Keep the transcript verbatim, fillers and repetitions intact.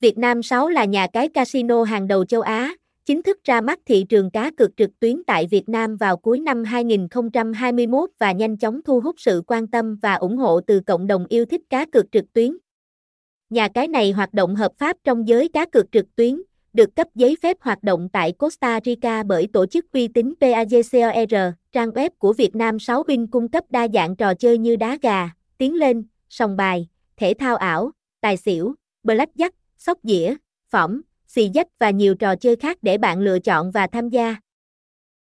Vietnam sáu là nhà cái casino hàng đầu châu Á, chính thức ra mắt thị trường cá cược trực tuyến tại Việt Nam vào cuối năm hai nghìn không trăm hai mươi mốt và nhanh chóng thu hút sự quan tâm và ủng hộ từ cộng đồng yêu thích cá cược trực tuyến. Nhà cái này hoạt động hợp pháp trong giới cá cược trực tuyến, được cấp giấy phép hoạt động tại Costa Rica bởi tổ chức uy tín pê a giê xê rờ. Trang web của Vietnam sáu Win cung cấp đa dạng trò chơi như đá gà, tiến lên, sòng bài, thể thao ảo, tài xỉu, blackjack, sóc dĩa, phỏng, xì dách và nhiều trò chơi khác để bạn lựa chọn và tham gia.